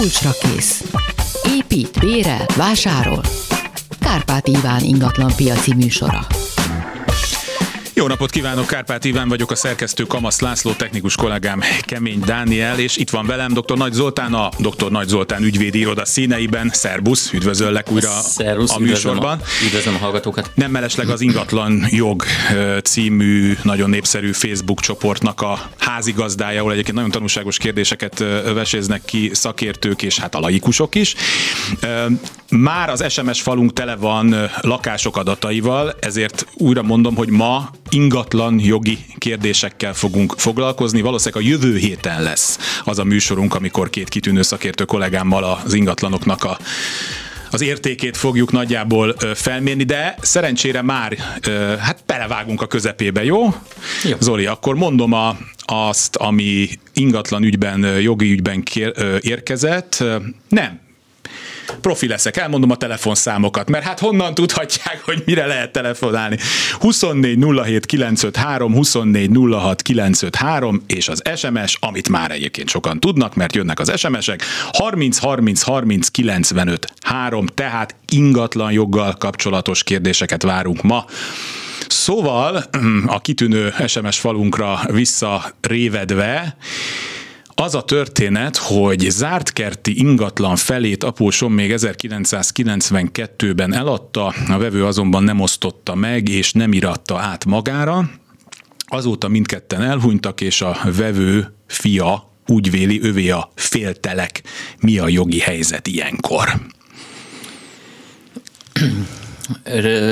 kulcsra kész. Épít, bérel, vásárol. Kárpáti Iván ingatlan piaci műsora. Jó napot kívánok, Kárpáti Iván vagyok, a szerkesztő Kamasz László, technikus kollégám Kemény Dániel, és itt van velem dr. Nagy Zoltán, a dr. Nagy Zoltán ügyvédi iroda színeiben. Szerbusz, üdvözöllek újra. Szervusz, a műsorban. Üdvözlöm a hallgatókat. Nem mellesleg az Ingatlan Jog című nagyon népszerű Facebook csoportnak a házigazdája, ahol egyébként nagyon tanulságos kérdéseket veséznek ki szakértők és hát a laikusok is. Már az SMS falunk tele van lakások adataival, ezért újra mondom, hogy ma ingatlan jogi kérdésekkel fogunk foglalkozni. Valószínűleg a jövő héten lesz az a műsorunk, amikor két kitűnő szakértő kollégámmal az ingatlanoknak az értékét fogjuk nagyjából felmérni, de szerencsére már belevágunk a közepébe, jó? Zoli, akkor mondom azt, ami ingatlan ügyben, jogi ügyben érkezett. Nem. Profi leszek, elmondom a telefonszámokat, mert hát honnan tudhatják, hogy mire lehet telefonálni. 24 07 953, 24 06 953, és az SMS, amit már egyébként sokan tudnak, mert jönnek az SMS-ek, 30 30 30 95 3, tehát ingatlan joggal kapcsolatos kérdéseket várunk ma. Szóval a kitűnő SMS falunkra visszarévedve, az a történet, hogy zártkerti ingatlan felét apósom még 1992-ben eladta, a vevő azonban nem osztotta meg, és nem iratta át magára. Azóta mindketten elhunytak, és a vevő fia úgy véli, övé a féltelek. Mi a jogi helyzet ilyenkor?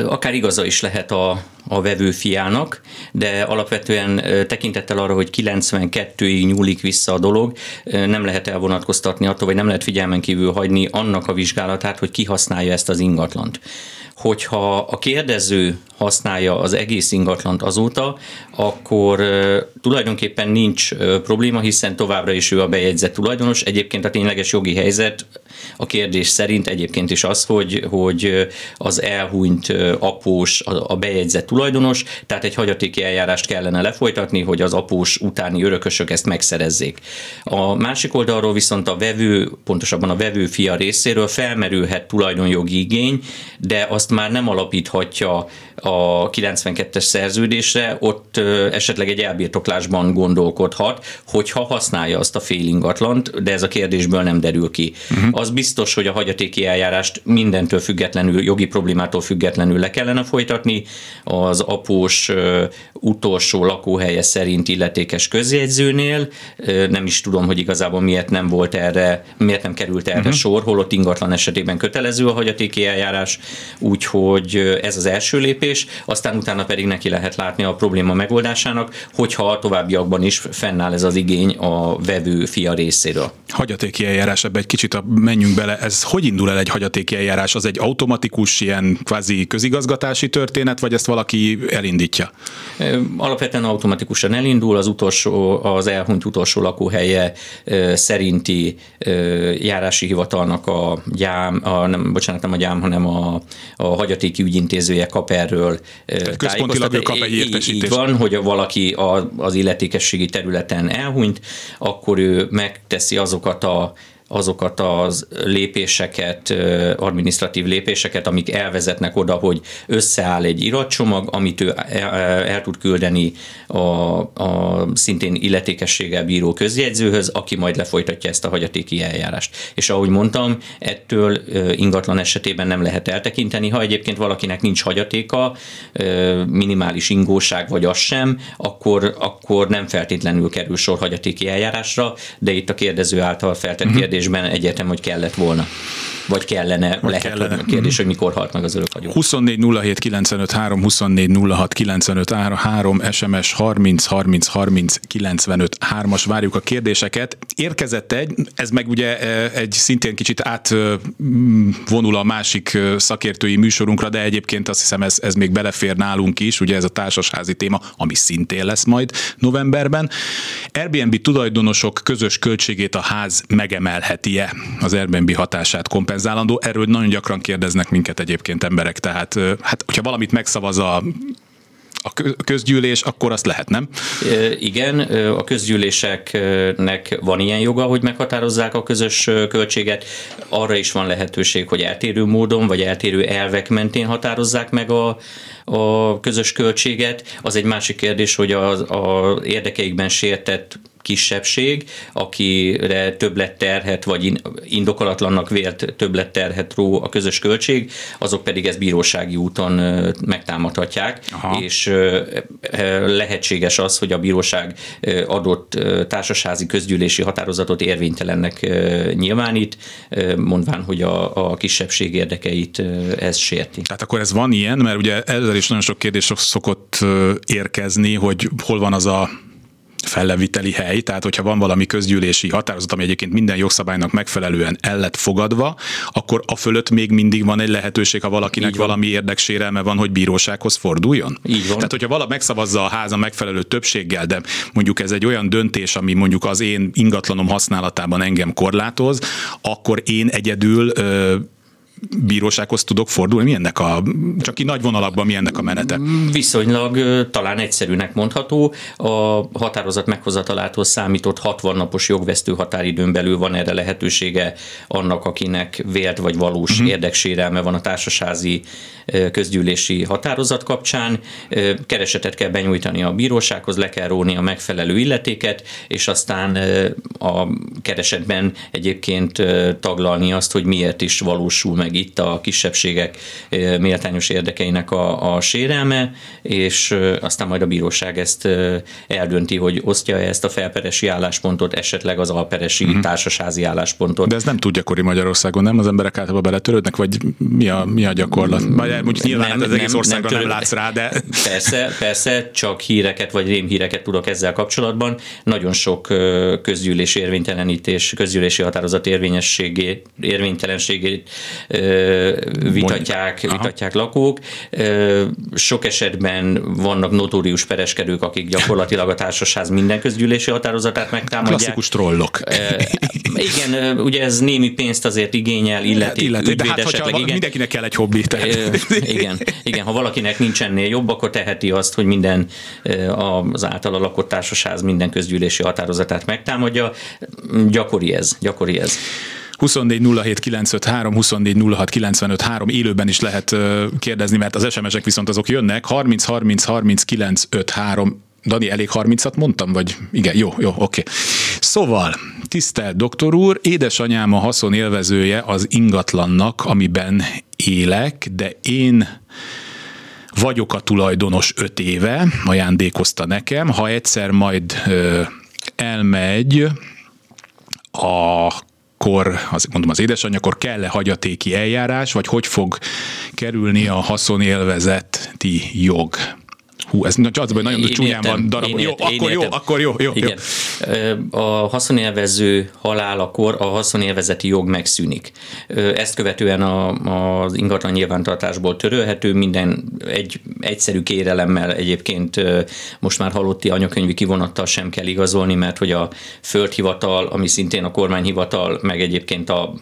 Akár igaza is lehet a vevő fiának, de alapvetően tekintettel arra, hogy 92-ig nyúlik vissza a dolog, nem lehet elvonatkoztatni attól, vagy nem lehet figyelmen kívül hagyni annak a vizsgálatát, hogy ki használja ezt az ingatlant. Hogyha a kérdező használja az egész ingatlant azóta, akkor tulajdonképpen nincs probléma, hiszen továbbra is ő a bejegyzett tulajdonos. Egyébként a tényleges jogi helyzet a kérdés szerint egyébként is az, hogy az elhunyt após a bejegyzett tulajdonos, tehát egy hagyatéki eljárást kellene lefolytatni, hogy az após utáni örökösök ezt megszerezzék. A másik oldalról viszont a vevő, pontosabban a vevő fia részéről felmerülhet tulajdonjogi igény, de azt már nem alapíthatja a 92-es szerződésre, ott esetleg egy elbirtoklásban gondolkodhat, hogyha használja azt a fél ingatlant, de ez a kérdésből nem derül ki. Az biztos, hogy a hagyatéki eljárást mindentől függetlenül, jogi problémától függetlenül le kellene folytatni, az após utolsó lakóhelye szerint illetékes közjegyzőnél, nem is tudom, hogy igazából miért nem került erre sor, holott ingatlan esetében kötelező a hagyatéki eljárás, úgyhogy ez az első lépés, aztán utána pedig neki lehet látni a probléma megoldásának, hogyha a továbbiakban is fennáll ez az igény a vevő fia részéről. Hagyatéki eljárás, ebbe egy kicsit menjünk bele, ez hogy indul el egy hagyatéki eljárás? Az egy automatikus, ilyen kvázi közigazgatási történet, vagy ezt valaki elindítja? Alapvetően automatikusan elindul, az elhunyt utolsó lakóhelye szerinti járási hivatalnak a hagyatéki ügyintézője kap erről tájékoztatást. Kap egy értesítést. Így van, hogy valaki az illetékességi területen elhunyt, akkor ő megteszi azokat az lépéseket, adminisztratív lépéseket, amik elvezetnek oda, hogy összeáll egy iratcsomag, amit ő el tud küldeni a szintén illetékességgel bíró közjegyzőhöz, aki majd lefolytatja ezt a hagyatéki eljárást. És ahogy mondtam, ettől ingatlan esetében nem lehet eltekinteni. Ha egyébként valakinek nincs hagyatéka, minimális ingóság vagy az sem, akkor nem feltétlenül kerül sor hagyatéki eljárásra, de itt a kérdező által feltett kérdés egyetem, hogy kellett volna, vagy kellene, vagy lehet kellene. Kérdés, hogy mikor halt meg az örökhagyó. 24 07 953, 24 06 953, SMS 30 30 30 95 3-as, várjuk a kérdéseket. Érkezett ez meg ugye egy szintén kicsit átvonul a másik szakértői műsorunkra, de egyébként azt hiszem ez még belefér nálunk is, ugye ez a társasházi téma, ami szintén lesz majd novemberben. Airbnb tulajdonosok közös költségét a ház megemelheti-e, az Airbnb hatását kompenzálandó? Erről nagyon gyakran kérdeznek minket egyébként emberek, tehát hogyha valamit megszavaz a közgyűlés, akkor azt lehet, nem? Igen, a közgyűléseknek van ilyen joga, hogy meghatározzák a közös költséget. Arra is van lehetőség, hogy eltérő módon, vagy eltérő elvek mentén határozzák meg a közös költséget. Az egy másik kérdés, hogy az érdekeikben sértett kisebbség, akire többletterhet, vagy indokolatlannak vélt többletterhet ró a közös költség, azok pedig ezt bírósági úton megtámadhatják, és lehetséges az, hogy a bíróság adott társasházi közgyűlési határozatot érvénytelennek nyilvánít, mondván, hogy a kisebbség érdekeit ez sérti. Tehát akkor ez van ilyen, mert ugye ezzel is nagyon sok kérdés szokott érkezni, hogy hol van az a felleviteli hely, tehát hogyha van valami közgyűlési határozat, ami egyébként minden jogszabálynak megfelelően el lett fogadva, akkor a fölött még mindig van egy lehetőség, ha valakinek valami érdeksérelme van, hogy bírósághoz forduljon. Így van. Tehát hogyha valaki megszavazza a házam megfelelő többséggel, de mondjuk ez egy olyan döntés, ami mondjuk az én ingatlanom használatában engem korlátoz, akkor én egyedül bírósághoz tudok fordulni? Csak így nagy vonalakban mi ennek a menete? Viszonylag talán egyszerűnek mondható. A határozat meghozatalától számított 60 napos jogvesztő határidőn belül van erre lehetősége annak, akinek vélt vagy valós érdeksérelme van a társasházi közgyűlési határozat kapcsán. Keresetet kell benyújtani a bírósághoz, le kell róni a megfelelő illetéket, és aztán a keresetben egyébként taglalni azt, hogy miért is valósul meg itt a kisebbségek méltányos érdekeinek a sérelme, és aztán majd a bíróság ezt eldönti, hogy osztja ezt a felperesi álláspontot, esetleg az alperesi társasházi álláspontot. De ez nem túl gyakori Magyarországon, nem? Az emberek általában beletörődnek, vagy mi a gyakorlat? Vagy nyilván nem, az egész országra nem látsz rá, de... Persze, csak híreket vagy rémhíreket tudok ezzel kapcsolatban. Nagyon sok közgyűlési érvénytelenítés, közgyűlési határozat érvénytelenségét vitatják lakók. Sok esetben vannak notórius pereskedők, akik gyakorlatilag a társasház minden közgyűlési határozatát megtámadják. Klasszikus trollok. Igen, ugye ez némi pénzt azért igényel, illeti de hát, hogyha mindenkinek kell egy hobbi. Igen, ha valakinek nincs ennél jobb, akkor teheti azt, hogy minden az általa lakott társasház minden közgyűlési határozatát megtámadja. Gyakori ez. 24 07 953, 24 06 953, élőben is lehet kérdezni, mert az SMS-ek viszont azok jönnek, 30 30 30 953. Dani, elég 30-at mondtam, vagy? Igen, jó, oké. Szóval, tisztelt doktor úr, édesanyám a haszonélvezője az ingatlannak, amiben élek, de én vagyok a tulajdonos 5 éve, ajándékozta nekem, ha egyszer majd elmegy, az édesanyja, akkor kell-e hagyatéki eljárás, vagy hogy fog kerülni a haszonélvezeti jog? Hú, ez nagyon csúnyán van darabon. Jó. Igen. A haszonélvező halálakor a haszonélvezeti jog megszűnik. Ezt követően az ingatlan nyilvántartásból törölhető, minden egy egyszerű kérelemmel egyébként most már halotti anyakönyvi kivonattal sem kell igazolni, mert hogy a földhivatal, ami szintén a kormányhivatal, meg egyébként a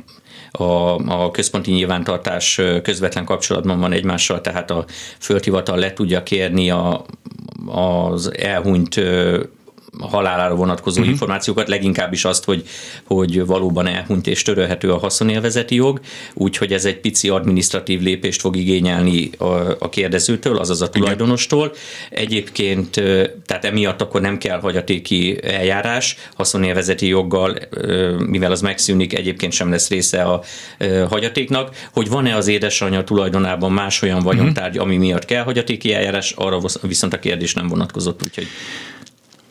központi nyilvántartás közvetlen kapcsolatban van egymással, tehát a földhivatal le tudja kérni az elhunyt halálára vonatkozó információkat, leginkább is azt, hogy valóban elhunyt és törölhető a haszonélvezeti jog, úgyhogy ez egy pici adminisztratív lépést fog igényelni a kérdezőtől, azaz a tulajdonostól. Egyébként, tehát emiatt akkor nem kell hagyatéki eljárás haszonélvezeti joggal, mivel az megszűnik, egyébként sem lesz része a hagyatéknak. Hogy van-e az édesanyja tulajdonában más olyan vagyontárgy, ami miatt kell hagyatéki eljárás, arra viszont a kérdés nem vonatkozott, úgyhogy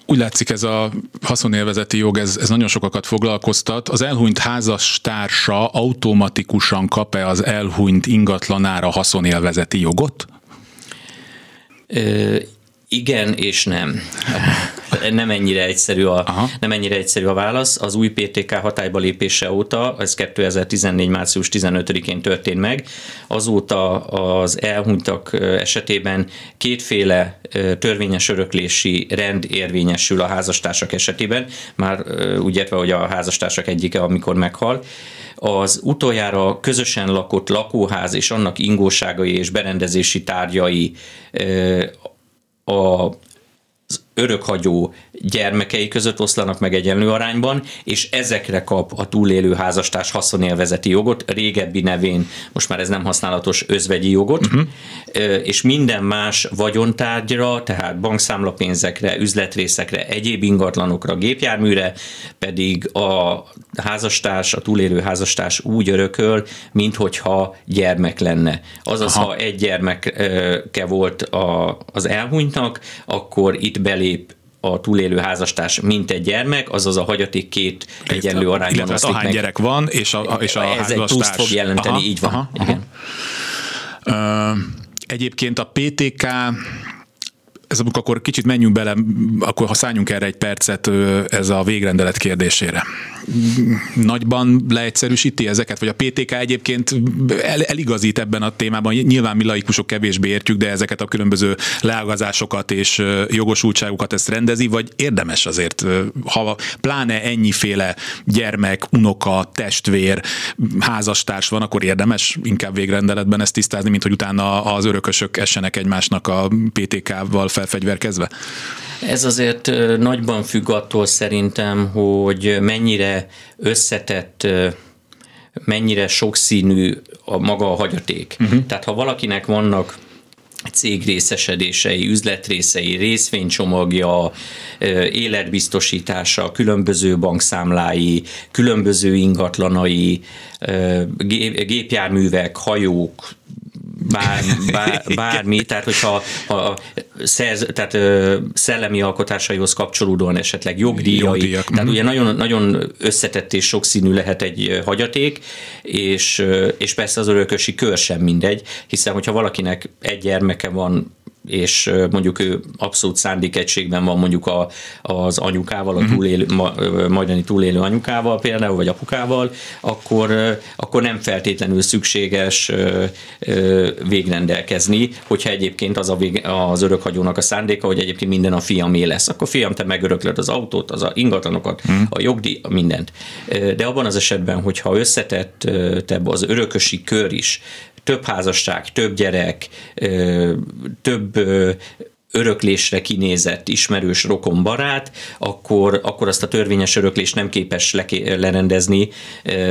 úgy látszik, ez a haszonélvezeti jog, ez nagyon sokakat foglalkoztat. Az elhunyt házastársa automatikusan kap-e az elhunyt ingatlanára haszonélvezeti jogot? Igen és nem. Nem ennyire egyszerű a válasz. Az új PTK hatályba lépése óta, ez 2014. március 15-én történt meg, azóta az elhunytak esetében kétféle törvényes öröklési rend érvényesül a házastársak esetében, már úgy értve, hogy a házastársak egyike, amikor meghal. Az utoljára közösen lakott lakóház és annak ingóságai és berendezési tárgyai az örökhagyó gyermekei között oszlanak meg egyenlő arányban, és ezekre kap a túlélő házastárs haszonélvezeti jogot, régebbi nevén, most már ez nem használatos, özvegyi jogot, és minden más vagyontárgyra, tehát bankszámlapénzekre, üzletrészekre, egyéb ingatlanokra, gépjárműre pedig a házastárs, a túlélő házastárs úgy örököl, minthogyha gyermek lenne. Azaz, ha egy gyermeke volt az elhunytnak, akkor itt belép a túlélő házastárs mint egy gyermek, azaz a hagyaték két egyenlő arányban oszlik meg. Gyerek van, és a házastárs. Ez egy pluszt fog jelenteni, így van. Igen. Egyébként a PTK, ez akkor kicsit menjünk bele, akkor ha szálljunk erre egy percet, ez a végrendelet kérdésére. Nagyban leegyszerűsíti ezeket? Vagy a PTK egyébként eligazít ebben a témában? Nyilván mi laikusok kevésbé értjük, de ezeket a különböző leágazásokat és jogosultságokat ezt rendezi, vagy érdemes azért, ha pláne ennyiféle gyermek, unoka, testvér, házastárs van, akkor érdemes inkább végrendeletben ezt tisztázni, mint hogy utána az örökösök essenek egymásnak a PTK-val felfegyverkezve? Ez azért nagyban függ attól szerintem, hogy mennyire összetett, mennyire sokszínű a maga a hagyaték. Tehát ha valakinek vannak cégrészesedései, üzletrészei, részvénycsomagja, életbiztosítása, különböző bankszámlái, különböző ingatlanai, gépjárművek, hajók, bármi, tehát hogyha szellemi alkotásaihoz kapcsolódóan esetleg jogdíjak, tehát ugye nagyon, nagyon összetett és sokszínű lehet egy hagyaték, és persze az örökösi kör sem mindegy, hiszen hogyha valakinek egy gyermeke van, és mondjuk ő abszolút szándékegységben van mondjuk az anyukával, a majdani túlélő anyukával például, vagy apukával, akkor nem feltétlenül szükséges végrendelkezni, hogyha egyébként az örökhagyónak a szándéka, hogy egyébként minden a fiamé lesz. Akkor fiam, te megöröklöd az autót, az ingatlanokat, a jogdíj, mindent. De abban az esetben, hogyha összetettebb az örökösi kör is, több házasság, több gyerek, több öröklésre kinézett ismerős rokon barát, akkor azt a törvényes öröklést nem képes lerendezni,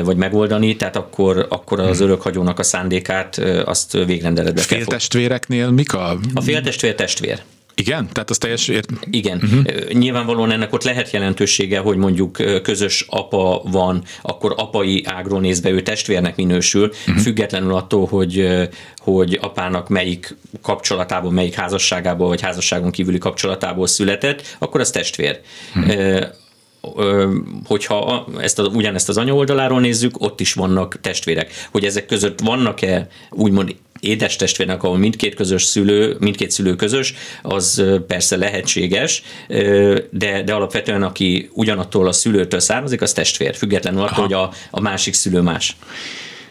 vagy megoldani, tehát akkor az örökhagyónak a szándékát azt végrendeletbe kell. Féltestvéreknél mik a féltestvér? Igen? Tehát az igen. Nyilvánvalóan ennek ott lehet jelentősége, hogy mondjuk közös apa van, akkor apai ágról nézve ő testvérnek minősül, függetlenül attól, hogy apának melyik kapcsolatából, melyik házasságából, vagy házasságon kívüli kapcsolatából született, akkor az testvér. Hogyha ugyanezt az anya oldaláról nézzük, ott is vannak testvérek. Hogy ezek között vannak-e úgymond édes testvérnek, ahol mindkét szülő közös, az persze lehetséges, de alapvetően aki ugyanattól a szülőtől származik, az testvér, függetlenül attól, hogy a másik szülő más.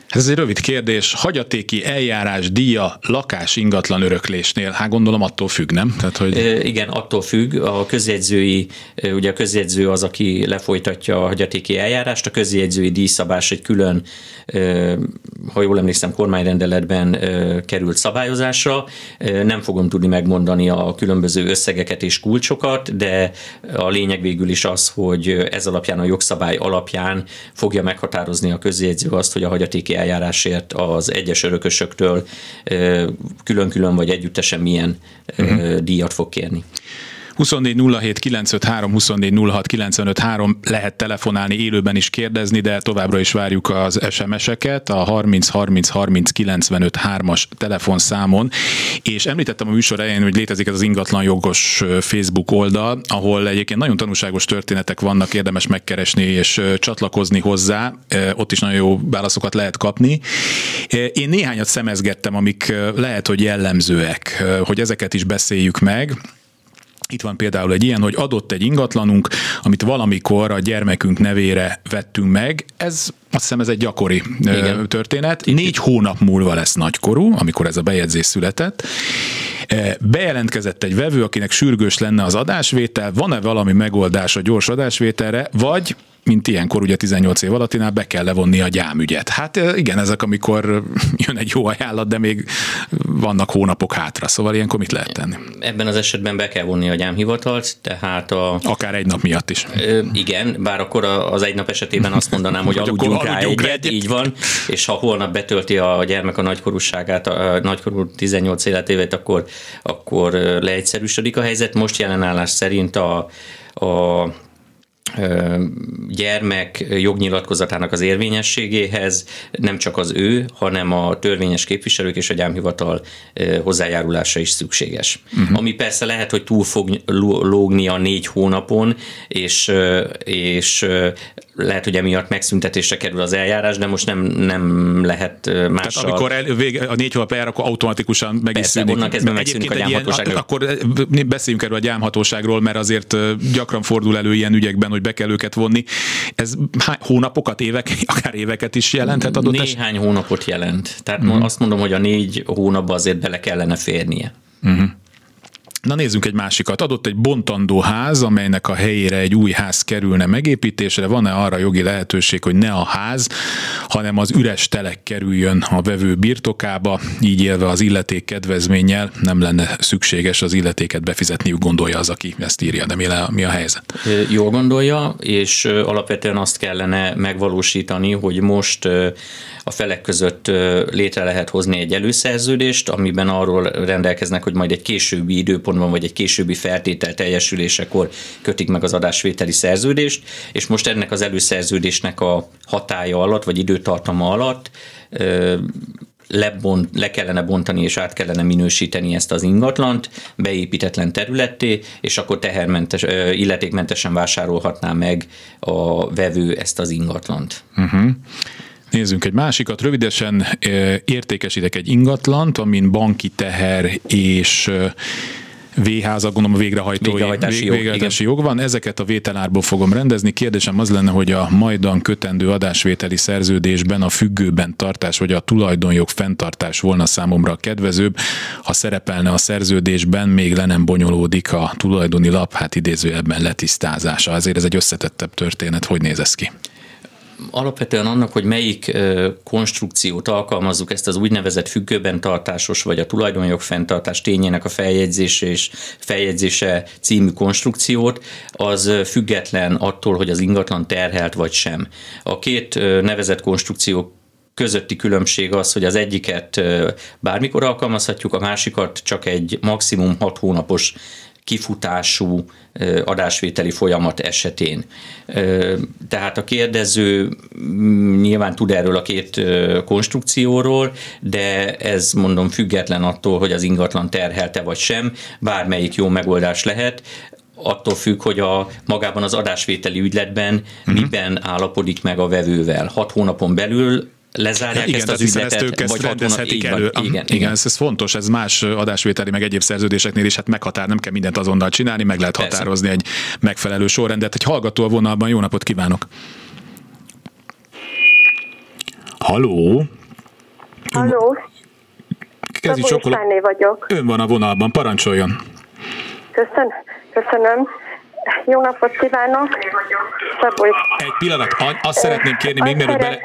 Ez egy rövid kérdés. Hagyatéki eljárás díja lakás ingatlan öröklésnél. Gondolom attól függ, nem? Tehát, hogy... Igen, attól függ. Ugye a közjegyző az, aki lefolytatja a hagyatéki eljárást. A közjegyzői díjszabás egy külön, ha jól emlékszem, kormányrendeletben került szabályozásra. Nem fogom tudni megmondani a különböző összegeket és kulcsokat, de a lényeg végül is az, hogy ez alapján, a jogszabály alapján fogja meghatározni a közjegyző azt, hogy a hagyatéki eljárásért az egyes örökösöktől külön-külön vagy együttesen milyen díjat fog kérni. 24 07 953, 24 06 953, lehet telefonálni, élőben is kérdezni, de továbbra is várjuk az SMS-eket a 30 30 30 95 3-as telefonszámon. És említettem a műsor elején, hogy létezik ez az ingatlan jogos Facebook oldal, ahol egyébként nagyon tanúságos történetek vannak, érdemes megkeresni és csatlakozni hozzá, ott is nagyon jó válaszokat lehet kapni. Én néhányat szemezgettem, amik lehet, hogy jellemzőek, hogy ezeket is beszéljük meg. Itt van például egy ilyen, hogy adott egy ingatlanunk, amit valamikor a gyermekünk nevére vettünk meg. Azt hiszem, ez egy gyakori történet. 4 hónap múlva lesz nagykorú, amikor ez a bejegyzés született. Bejelentkezett egy vevő, akinek sürgős lenne az adásvétel. Van-e valami megoldás a gyors adásvételre, vagy mint ilyenkor ugye 18 év alattinál be kell levonni a gyámügyet. Hát igen, ezek, amikor jön egy jó ajánlat, de még vannak hónapok hátra, szóval ilyenkor mit lehet tenni? Ebben az esetben be kell vonni a gyámhivatalt, tehát akár egy nap miatt is. Igen, bár akkor az egy nap esetében azt mondanám, hogy aludjunk rá egyet, így van, és ha holnap betölti a gyermek a nagykorúságát, a nagykorú 18 életévet, akkor leegyszerűsödik a helyzet. Most jelenállás szerint a gyermek jognyilatkozatának az érvényességéhez nem csak az ő, hanem a törvényes képviselők és a gyámhivatal hozzájárulása is szükséges. Uh-huh. Ami persze lehet, hogy túl fog lógni a 4 hónapon, és lehet, hogy emiatt megszüntetésre kerül az eljárás, de most nem lehet mással. Tehát amikor a 4 hónap eljár, akkor automatikusan meg is szűnik. Persze, onnan kezdve megszűnik a gyámhatóságról. Akkor beszéljünk erről a gyámhatóságról, mert azért gyakran fordul elő ilyen ügyekben, hogy be kell őket vonni. Ez hónapokat, akár éveket is jelenthet adott esetben? Néhány hónapot jelent. Tehát azt mondom, hogy a 4 hónapba azért bele kellene férnie. Uh-huh. Na nézzünk egy másikat. Adott egy bontandó ház, amelynek a helyére egy új ház kerülne megépítésre. Van-e arra jogi lehetőség, hogy ne a ház, hanem az üres telek kerüljön a vevő birtokába, így élve az illeték kedvezménnyel nem lenne szükséges az illetéket befizetniük, gondolja az, aki ezt írja, de mi a helyzet? Jól gondolja, és alapvetően azt kellene megvalósítani, hogy most a felek között létre lehet hozni egy előszerződést, amiben arról rendelkeznek, hogy majd egy későbbi időpont vagy egy későbbi feltétel teljesülésekor kötik meg az adásvételi szerződést, és most ennek az előszerződésnek a hatálya alatt, vagy időtartama alatt le kellene bontani és át kellene minősíteni ezt az ingatlant beépítetlen területté, és akkor illetékmentesen vásárolhatná meg a vevő ezt az ingatlant. Uh-huh. Nézzünk egy másikat. Rövidesen értékesítek egy ingatlant, amin banki teher és V-házak, gondolom a végrehajtási jog van. Ezeket a vételárból fogom rendezni. Kérdésem az lenne, hogy a majdan kötendő adásvételi szerződésben a függőben tartás, vagy a tulajdonjog fenntartás volna számomra a kedvezőbb, ha szerepelne a szerződésben, még le nem bonyolódik a tulajdoni lap, idézőjelben letisztázása. Azért ez egy összetettebb történet. Hogy néz ez ki? Alapvetően annak, hogy melyik konstrukciót alkalmazzuk, ezt az úgynevezett függőben tartásos, vagy a tulajdonjog fenntartás tényének a feljegyzése című konstrukciót, az független attól, hogy az ingatlan terhelt vagy sem. A két nevezett konstrukció közötti különbség az, hogy az egyiket bármikor alkalmazhatjuk, a másikat csak egy maximum 6 hónapos kifutású adásvételi folyamat esetén. Tehát a kérdező nyilván tud erről a két konstrukcióról, de ez, mondom, független attól, hogy az ingatlan terhelte vagy sem, bármelyik jó megoldás lehet, attól függ, hogy magában az adásvételi ügyletben miben állapodik meg a vevővel. 6 hónapon belül lezárják ezt az ügyletet, vagy rendezhetik elő. Igen, ez fontos, ez más adásvételi, meg egyéb szerződéseknél is, hát nem kell mindent azonnal csinálni, meg lehet határozni egy megfelelő sorrendet. Egy hallgató a vonalban, jó napot kívánok! Halló! Kezdj csokoló. Ön van a vonalban, parancsoljon! Köszönöm! Jó napot kívánok! Egy pillanat, azt szeretném kérni, még mielőtt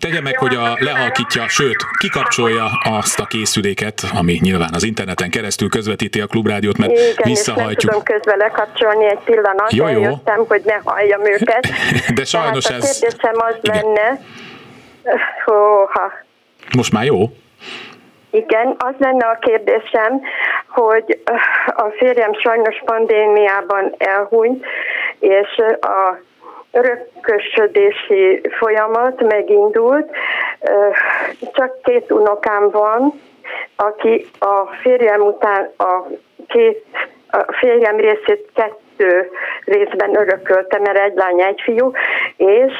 tegye meg, hogy lehalkítja, sőt, kikapcsolja azt a készüléket, ami nyilván az interneten keresztül közvetíti a Klubrádiót, mert visszahajtjuk. Igen, és nem tudom közben lekapcsolni egy pillanat, eljöttem, hogy ne halljam őket. De sajnos tehát a kérdésem az lenne, most már jó? Igen, az lenne a kérdésem, hogy a férjem sajnos pandémiában elhunyt, és a örökösödési folyamat megindult. Csak 2 unokám van, aki a férjem után a férjem részét 2 részben örökölte, mert 1 lány, 1 fiú, és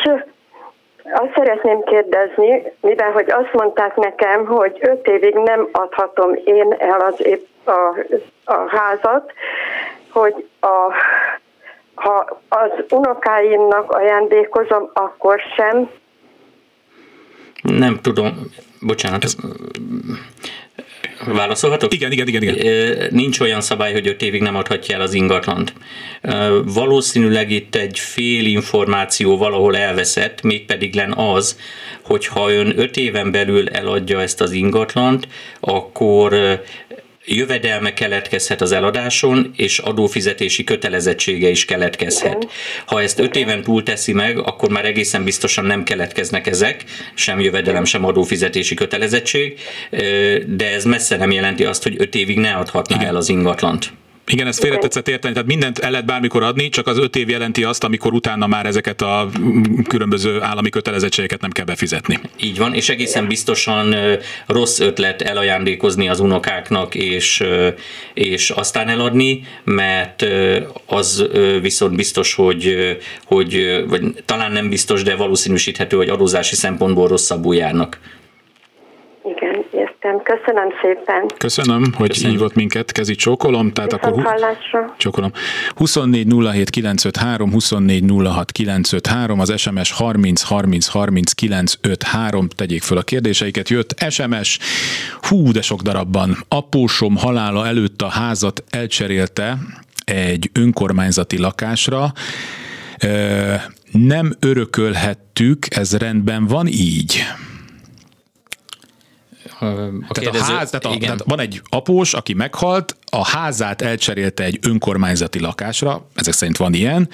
azt szeretném kérdezni, mivel hogy azt mondták nekem, hogy 5 évig nem adhatom én el a házat, hogy ha az unokáimnak ajándékozom, akkor sem. Nem tudom, bocsánat, Válaszolhatok? Igen. Nincs olyan szabály, hogy 5 évig nem adhatja el az ingatlant. Valószínűleg itt egy fél információ valahol elveszett, mégpedig len az, hogy ha ön 5 éven belül eladja ezt az ingatlant, akkor jövedelme keletkezhet az eladáson, és adófizetési kötelezettsége is keletkezhet. Ha ezt 5 éven túl teszi meg, akkor már egészen biztosan nem keletkeznek ezek, sem jövedelem, sem adófizetési kötelezettség, de ez messze nem jelenti azt, hogy 5 évig ne adhatná el az ingatlant. Igen, ez félretetszett érteni, tehát mindent el lehet bármikor adni, csak az 5 év jelenti azt, amikor utána már ezeket a különböző állami kötelezettségeket nem kell befizetni. Így van, és egészen biztosan rossz ötlet elajándékozni az unokáknak, és aztán eladni, mert az viszont biztos, hogy vagy talán nem biztos, de valószínűsíthető, hogy adózási szempontból rosszabbul járnak. Igen, értem. Köszönöm szépen. Köszönöm, hogy hívott minket. Kezit csókolom. Tehát akkor csókolom. 24 07 953, 24 06 953, az SMS 30 30 30 953. Tegyék föl a kérdéseiket. Jött SMS. Hú, de sok darabban. Apósom halála előtt a házat elcserélte egy önkormányzati lakásra. Nem örökölhettük, ez rendben van így? Tehát van egy após, aki meghalt, a házát elcserélte egy önkormányzati lakásra, ezek szerint van ilyen,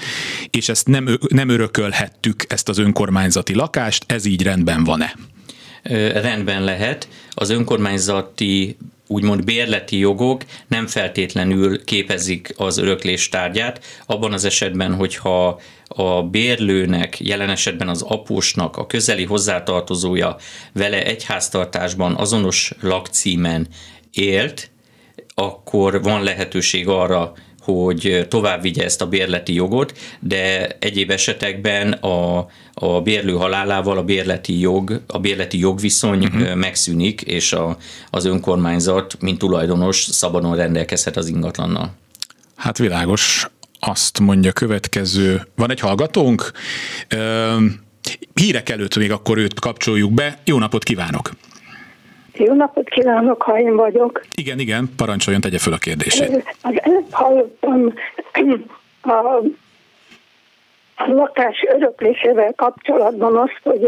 és ezt nem örökölhettük, ezt az önkormányzati lakást, ez így rendben van-e? Rendben lehet. Az önkormányzati úgymond bérleti jogok nem feltétlenül képezik az öröklés tárgyát. Abban az esetben, hogyha a bérlőnek, jelen esetben az apósnak a közeli hozzátartozója vele egy háztartásban azonos lakcímen élt, akkor van lehetőség arra, hogy tovább vigye ezt a bérleti jogot, de egyéb esetekben a bérlő halálával a bérleti jogviszony megszűnik, és az önkormányzat, mint tulajdonos, szabadon rendelkezhet az ingatlannal. Hát világos, azt mondja következő. Van egy hallgatónk? Hírek előtt még akkor őt kapcsoljuk be. Jó napot kívánok! Jó napot kívánok, ha én vagyok. Igen, parancsoljon, tegye föl a kérdését. Az előbb hallottam a lakás öröklésével kapcsolatban azt, hogy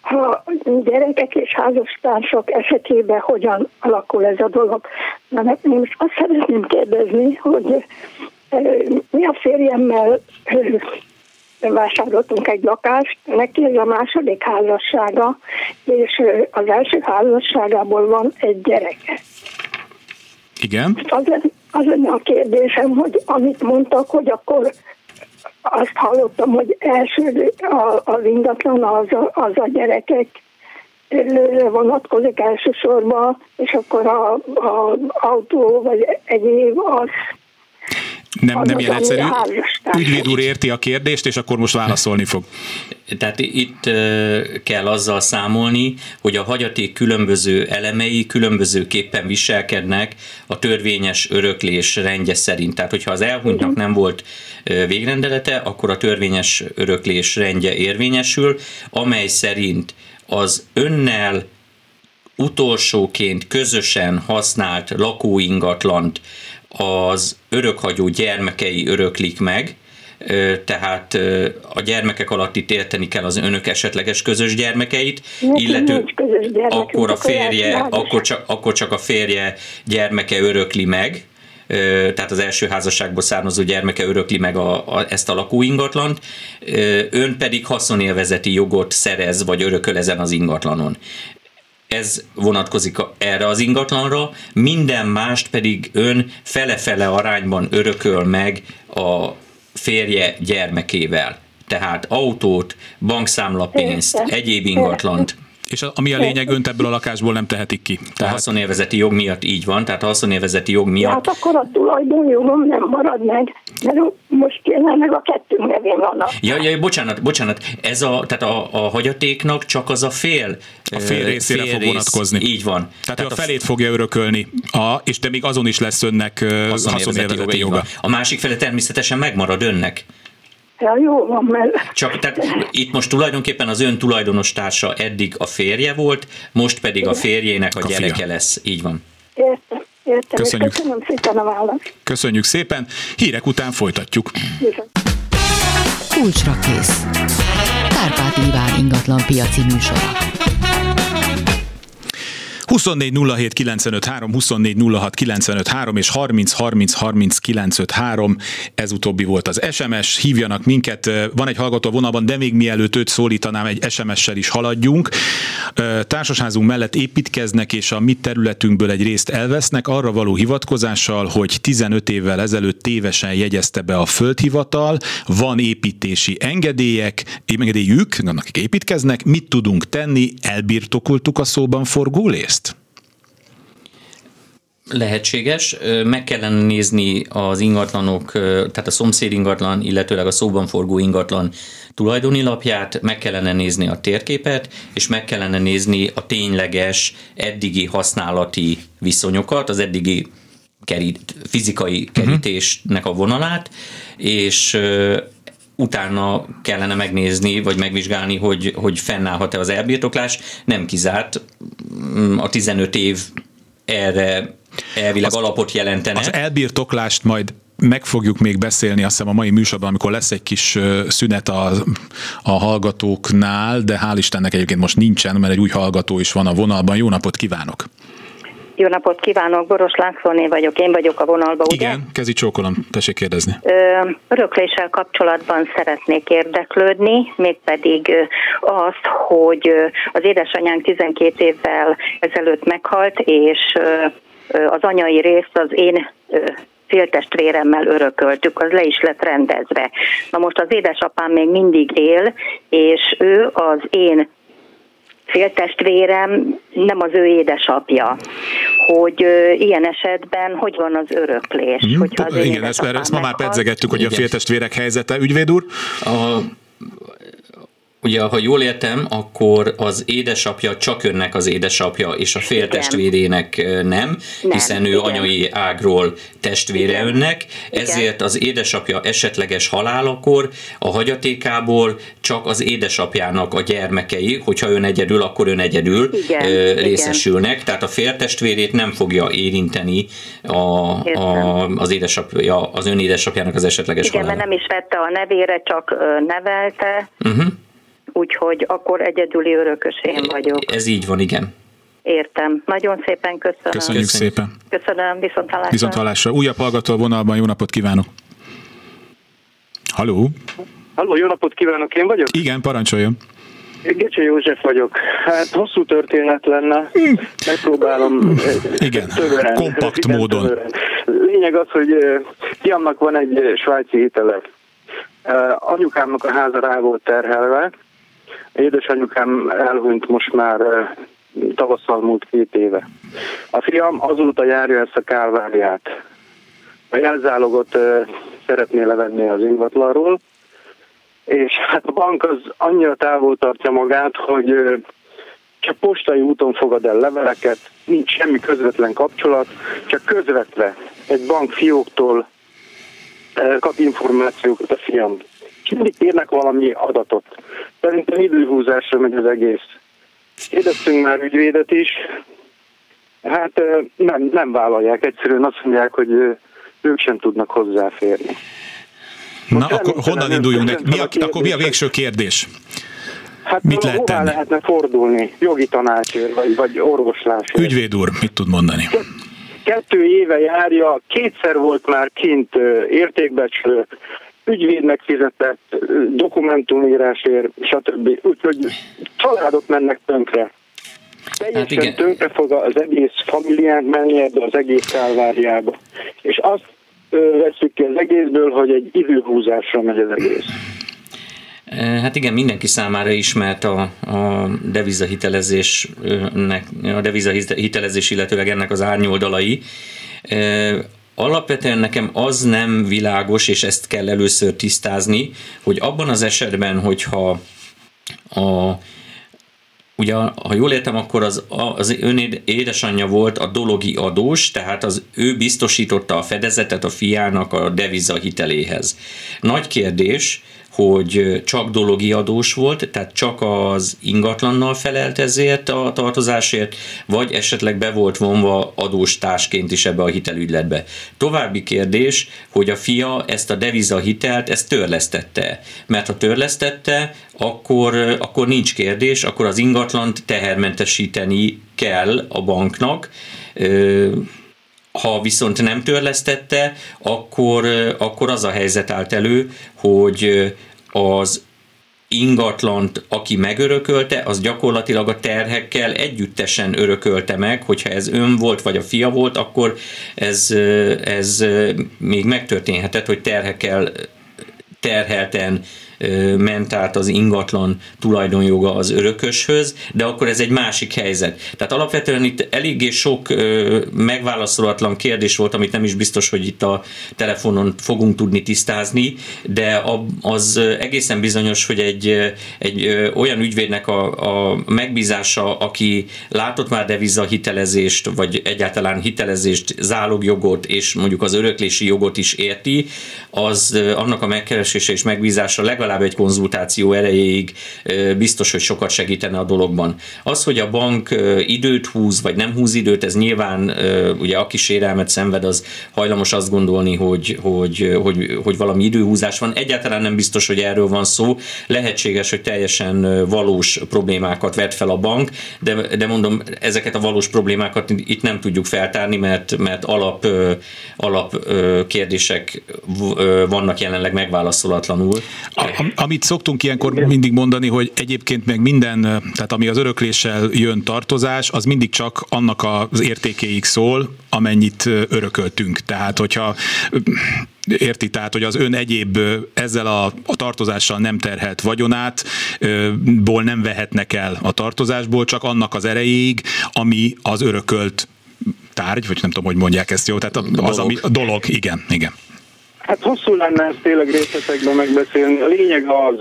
ha gyerekek és házastársak esetében hogyan alakul ez a dolog. Na, én is azt szeretném kérdezni, hogy mi a férjemmel vásároltunk egy lakást, neki ez a második házassága, és az első házasságából van egy gyereke. Igen. Az lenne a kérdésem, hogy amit mondtak, hogy akkor azt hallottam, hogy első az ingatlan az a gyerekek vonatkozik elsősorban, és akkor az autó vagy egyéb az Nem ilyen egyszerű. Ügyvéd úr érti a kérdést, és akkor most válaszolni fog. Tehát itt kell azzal számolni, hogy a hagyaték különböző elemei különbözőképpen viselkednek a törvényes öröklés rendje szerint. Tehát, hogyha az elhunytnak nem volt végrendelete, akkor a törvényes öröklés rendje érvényesül, amely szerint az önnel utolsóként közösen használt lakóingatlant az örökhagyó gyermekei öröklik meg, tehát a gyermekek alatt itt érteni kell az önök esetleges közös gyermekeit, illetve akkor a férje, akkor csak a férje gyermeke örökli meg, tehát az első házasságból származó gyermeke örökli meg ezt a lakóingatlant, ön pedig haszonélvezeti jogot szerez, vagy örököl ezen az ingatlanon. Ez vonatkozik erre az ingatlanra, minden mást pedig ön fele-fele arányban örököl meg a férje gyermekével. Tehát autót, bankszámlapénzt, egyéb ingatlant. És ami a lényeg, önt ebből a lakásból nem tehetik ki. Tehát a haszonélvezeti jog miatt így van, tehát a haszonélvezeti jog miatt. Hát akkor a tulajdonjogom nem marad meg, mert most jelenleg a kettőnk nevén vannak. Ja, bocsánat, ez tehát a hagyatéknak csak az a fél részére fog vonatkozni. Így van. Tehát a felét fogja örökölni, és de még azon is lesz önnek haszonélvezeti joga. A másik fele természetesen megmarad önnek. Ja, jó van, mert... Csak tehát itt most tulajdonképpen az ön tulajdonostársa eddig a férje volt, most pedig a férjének a gyereke fia lesz. Így van. Értem. Köszönöm szépen a választ. Köszönjük szépen. Hírek után folytatjuk. Viszont. Kulcsra kész. Kárpáti Iván ingatlan piaci műsora. 24 07 953, 24 06 953 és 30 30 30 953, ez utóbbi volt az SMS, hívjanak minket, van egy hallgató vonalban, de még mielőtt őt szólítanám, egy SMS-sel is haladjunk. Társasházunk mellett építkeznek, és a mi területünkből egy részt elvesznek, arra való hivatkozással, hogy 15 évvel ezelőtt tévesen jegyezte be a földhivatal, van építési engedélyük, annak építkeznek, mit tudunk tenni, elbirtokoltuk a szóban forgó lést? Lehetséges. Meg kellene nézni az ingatlanok, tehát a szomszéd ingatlan, illetőleg a szóban forgó ingatlan tulajdoni lapját, meg kellene nézni a térképet, és meg kellene nézni a tényleges eddigi használati viszonyokat, az eddigi fizikai kerítésnek a vonalát, és utána kellene megnézni, vagy megvizsgálni, hogy fennállhat-e az elbirtoklás. Nem kizárt, a 15 év erre elvileg alapot jelentene. Az elbirtoklást majd meg fogjuk még beszélni, azt hiszem, a mai műsorban, amikor lesz egy kis szünet a hallgatóknál, de hál' Istennek egyébként most nincsen, mert egy új hallgató is van a vonalban. Jó napot kívánok! Jó napot kívánok, Boros Lászlóné vagyok, én vagyok a vonalban, ugye? Igen, kezi csókolom, tessék kérdezni. Örökléssel kapcsolatban szeretnék érdeklődni, mégpedig azt, hogy az édesanyám 12 évvel ezelőtt meghalt, és az anyai részt az én féltestvéremmel örököltük, az le is lett rendezve. Na most az édesapám még mindig él, és ő az én féltestvérem, nem az ő édesapja, hogy ilyen esetben hogy van az öröklés? Igen, ezt ma már pedzegettük, hogy igen. A féltestvérek helyzete, ügyvéd úr? Ugye, ha jól értem, akkor az édesapja csak önnek az édesapja, és a féltestvérének nem, hiszen ő igen. anyai ágról testvére igen. önnek, ezért igen. az édesapja esetleges halálakor a hagyatékából csak az édesapjának a gyermekei, hogyha ön egyedül, akkor ön egyedül igen. részesülnek, igen. tehát a féltestvérét nem fogja érinteni az édesapja, az ön édesapjának az esetleges igen, halála. Igen, mert nem is vette a nevére, csak nevelte. Uh-huh. Úgyhogy akkor egyedüli örökös én vagyok. Ez így van, igen. Értem. Nagyon szépen köszönöm. Köszönjük szépen. Köszönöm, viszonthallásra. Viszonthallásra. Újabb hallgató a vonalban, jó napot kívánok. Halló, jó napot kívánok, én vagyok? Igen, parancsoljon. Gecse József vagyok. Hát hosszú történet lenne. Megpróbálom. Igen, kompakt módon. Lényeg az, hogy fiamnak van egy svájci hitele. Anyukámnak a háza rá volt terhelve. Édesanyukám elhunyt most már tavasszal múlt 2 éve. A fiam azóta járja ezt a kálváriát. A jelzálogot szeretné levenni az ingatlanról, és hát a bank az annyira távol tartja magát, hogy csak postai úton fogad el leveleket, nincs semmi közvetlen kapcsolat, csak közvetve egy bank fióktól kap információkat a fiam. Mindig kérnek valami adatot. Szerintem időhúzásra megy az egész. Kérdeztünk már ügyvédet is. Hát nem vállalják. Egyszerűen azt mondják, hogy ők sem tudnak hozzáférni. Most na, akkor honnan induljunk neki? Mi a végső kérdés? Hát mit lehet tenni? Lehetne fordulni? Jogi tanácsért, vagy orvoslásért? Ügyvéd úr, mit tud mondani? 2 éve járja, 2-szer volt már kint értékbecsülő, ügyvédnek fizetett, dokumentumírásért, stb. Úgyhogy családok mennek tönkre. Teljesen hát tönkre fog az egész familiánk menni ebbe az egész kálváriába. És azt veszük ki az egészből, hogy egy időhúzásra megy az egész. Hát igen, mindenki számára ismert a devizahitelezés, illetőleg ennek az árnyoldalai. Alapvetően nekem az nem világos, és ezt kell először tisztázni, hogy abban az esetben, hogyha ugye, ha jól értem, akkor az ön édesanyja volt a dologi adós, tehát ő biztosította a fedezetet a fiának a devizahiteléhez. Nagy kérdés, hogy csak dologi adós volt, tehát csak az ingatlannal felelt ezért a tartozásért, vagy esetleg be volt vonva adóstársként is ebbe a hitelügyletbe. További kérdés, hogy a fia ezt a devizahitelt, ezt törlesztette. Mert ha törlesztette, akkor nincs kérdés, akkor az ingatlant tehermentesíteni kell a banknak. Ha viszont nem törlesztette, akkor az a helyzet állt elő, hogy az ingatlant, aki megörökölte, az gyakorlatilag a terhekkel együttesen örökölte meg, hogyha ez ön volt, vagy a fia volt, akkor ez még megtörténhetett, hogy terhelten ment át az ingatlan tulajdonjoga az örököshöz, de akkor ez egy másik helyzet. Tehát alapvetően itt eléggé sok megválaszolatlan kérdés volt, amit nem is biztos, hogy itt a telefonon fogunk tudni tisztázni, de az egészen bizonyos, hogy egy olyan ügyvédnek a megbízása, aki látott már devizahitelezést, vagy egyáltalán hitelezést, zálogjogot, és mondjuk az öröklési jogot is érti, az annak a megkeresése és megbízása legalább egy konzultáció erejéig biztos, hogy sokat segítene a dologban. Az, hogy a bank időt húz, vagy nem húz időt, ez nyilván ugye aki sérelmet szenved, az hajlamos azt gondolni, hogy valami időhúzás van. Egyáltalán nem biztos, hogy erről van szó. Lehetséges, hogy teljesen valós problémákat vet fel a bank, de mondom, ezeket a valós problémákat itt nem tudjuk feltárni, mert alap kérdések vannak jelenleg megválaszolatlanul. Amit szoktunk ilyenkor mindig mondani, hogy egyébként meg minden, tehát ami az örökléssel jön tartozás, az mindig csak annak az értékéig szól, amennyit örököltünk. Tehát, hogyha érti, tehát, hogy az ön egyéb ezzel a tartozással nem terhelt vagyonátból nem vehetnek el a tartozásból, csak annak az erejéig, ami az örökölt tárgy, vagy nem tudom, hogy mondják ezt jól, tehát a dolog, igen. Hát hosszú lenne ezt tényleg részletekben megbeszélni. A lényeg az,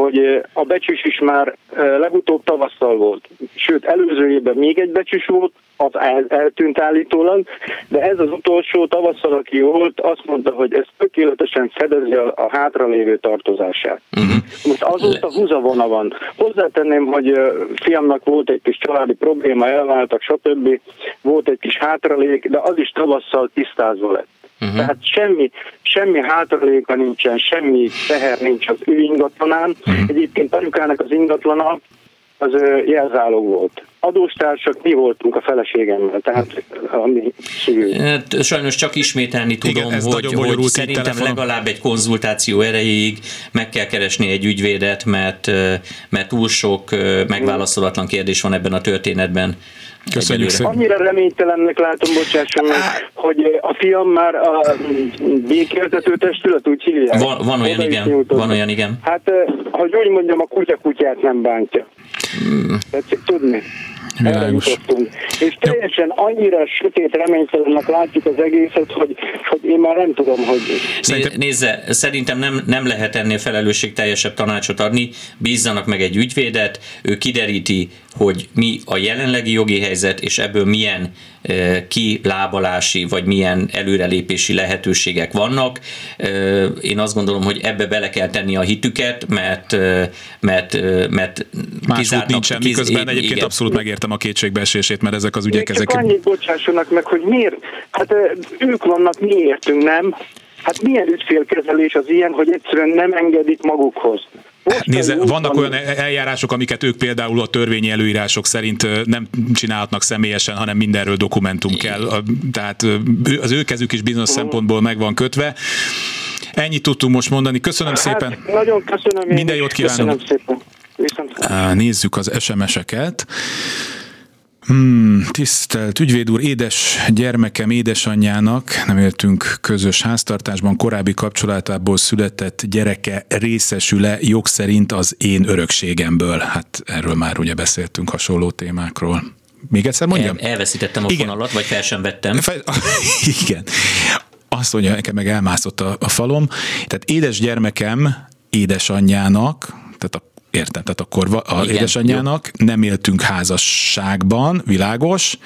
hogy a becsüs is már legutóbb tavasszal volt. Sőt, előző évben még egy becsüs volt, az eltűnt állítólag, de ez az utolsó tavasszal, aki volt, azt mondta, hogy ez tökéletesen fedezi a hátralévő tartozását. Uh-huh. Most azóta húzavona van. Hozzátenném, hogy fiamnak volt egy kis családi probléma, elváltak, stb. Volt egy kis hátralék, de az is tavasszal tisztázva lett. Uh-huh. Tehát semmi hátraléka nincsen, semmi teher nincs az ő ingatlanán. Uh-huh. Egyébként anyukának az ingatlana az jelzálog volt. Adóstársak mi voltunk a feleségemmel, tehát ami szívünk. Sajnos csak ismételni tudom, igen, hogy szerintem legalább egy konzultáció erejéig meg kell keresni egy ügyvédet, mert túl sok megválaszolatlan kérdés van ebben a történetben. Köszönjük szépen. Annyira reménytelennek látom, bocsásson, hogy a fiam már a békéltető testület, úgy hívják. Van olyan, igen. Hát, hogy úgy mondjam, a kutya kutyát nem bántja. Tetszik tudni? Erre jutottunk. És teljesen annyira sötét, reménytelennek látjuk az egészet, hogy én már nem tudom, hogy... Nézze, szerintem nem lehet ennél felelősségteljesebb tanácsot adni. Bízzanak meg egy ügyvédet, ő kideríti, hogy mi a jelenlegi jogi helyzet, és ebből milyen kilábalási, vagy milyen előrelépési lehetőségek vannak. Én azt gondolom, hogy ebbe bele kell tenni a hitüket, mert másút nincsen, miközben egyébként igen. Abszolút megértem a kétségbeesését, mert ezek az ügyek... Csak annyit bocsássanak meg, hogy miért? Hát ők vannak, mi értünk, nem? Hát milyen ügyfélkezelés az ilyen, hogy egyszerűen nem engedik magukhoz? Nézze, vannak olyan eljárások, amiket ők például a törvényi előírások szerint nem csinálhatnak személyesen, hanem mindenről dokumentum kell. Tehát az ő kezük is bizonyos szempontból meg van kötve. Ennyit tudtunk most mondani. Köszönöm szépen. Nagyon köszönöm. Minden jót kívánok. Nézzük az SMS-eket. Tisztelt ügyvéd úr, édes gyermekem édesanyjának, nem éltünk közös háztartásban, korábbi kapcsolatából született gyereke részesül-e jog szerint az én örökségemből? Hát erről már ugye beszéltünk hasonló témákról. Még egyszer mondjam? Elveszítettem a fonalat, vagy fel sem vettem. Igen. Azt mondja, nekem meg elmászott a falom. Tehát édes gyermekem édesanyjának, tehát akkor az édesanyjának, nem éltünk házasságban, világos,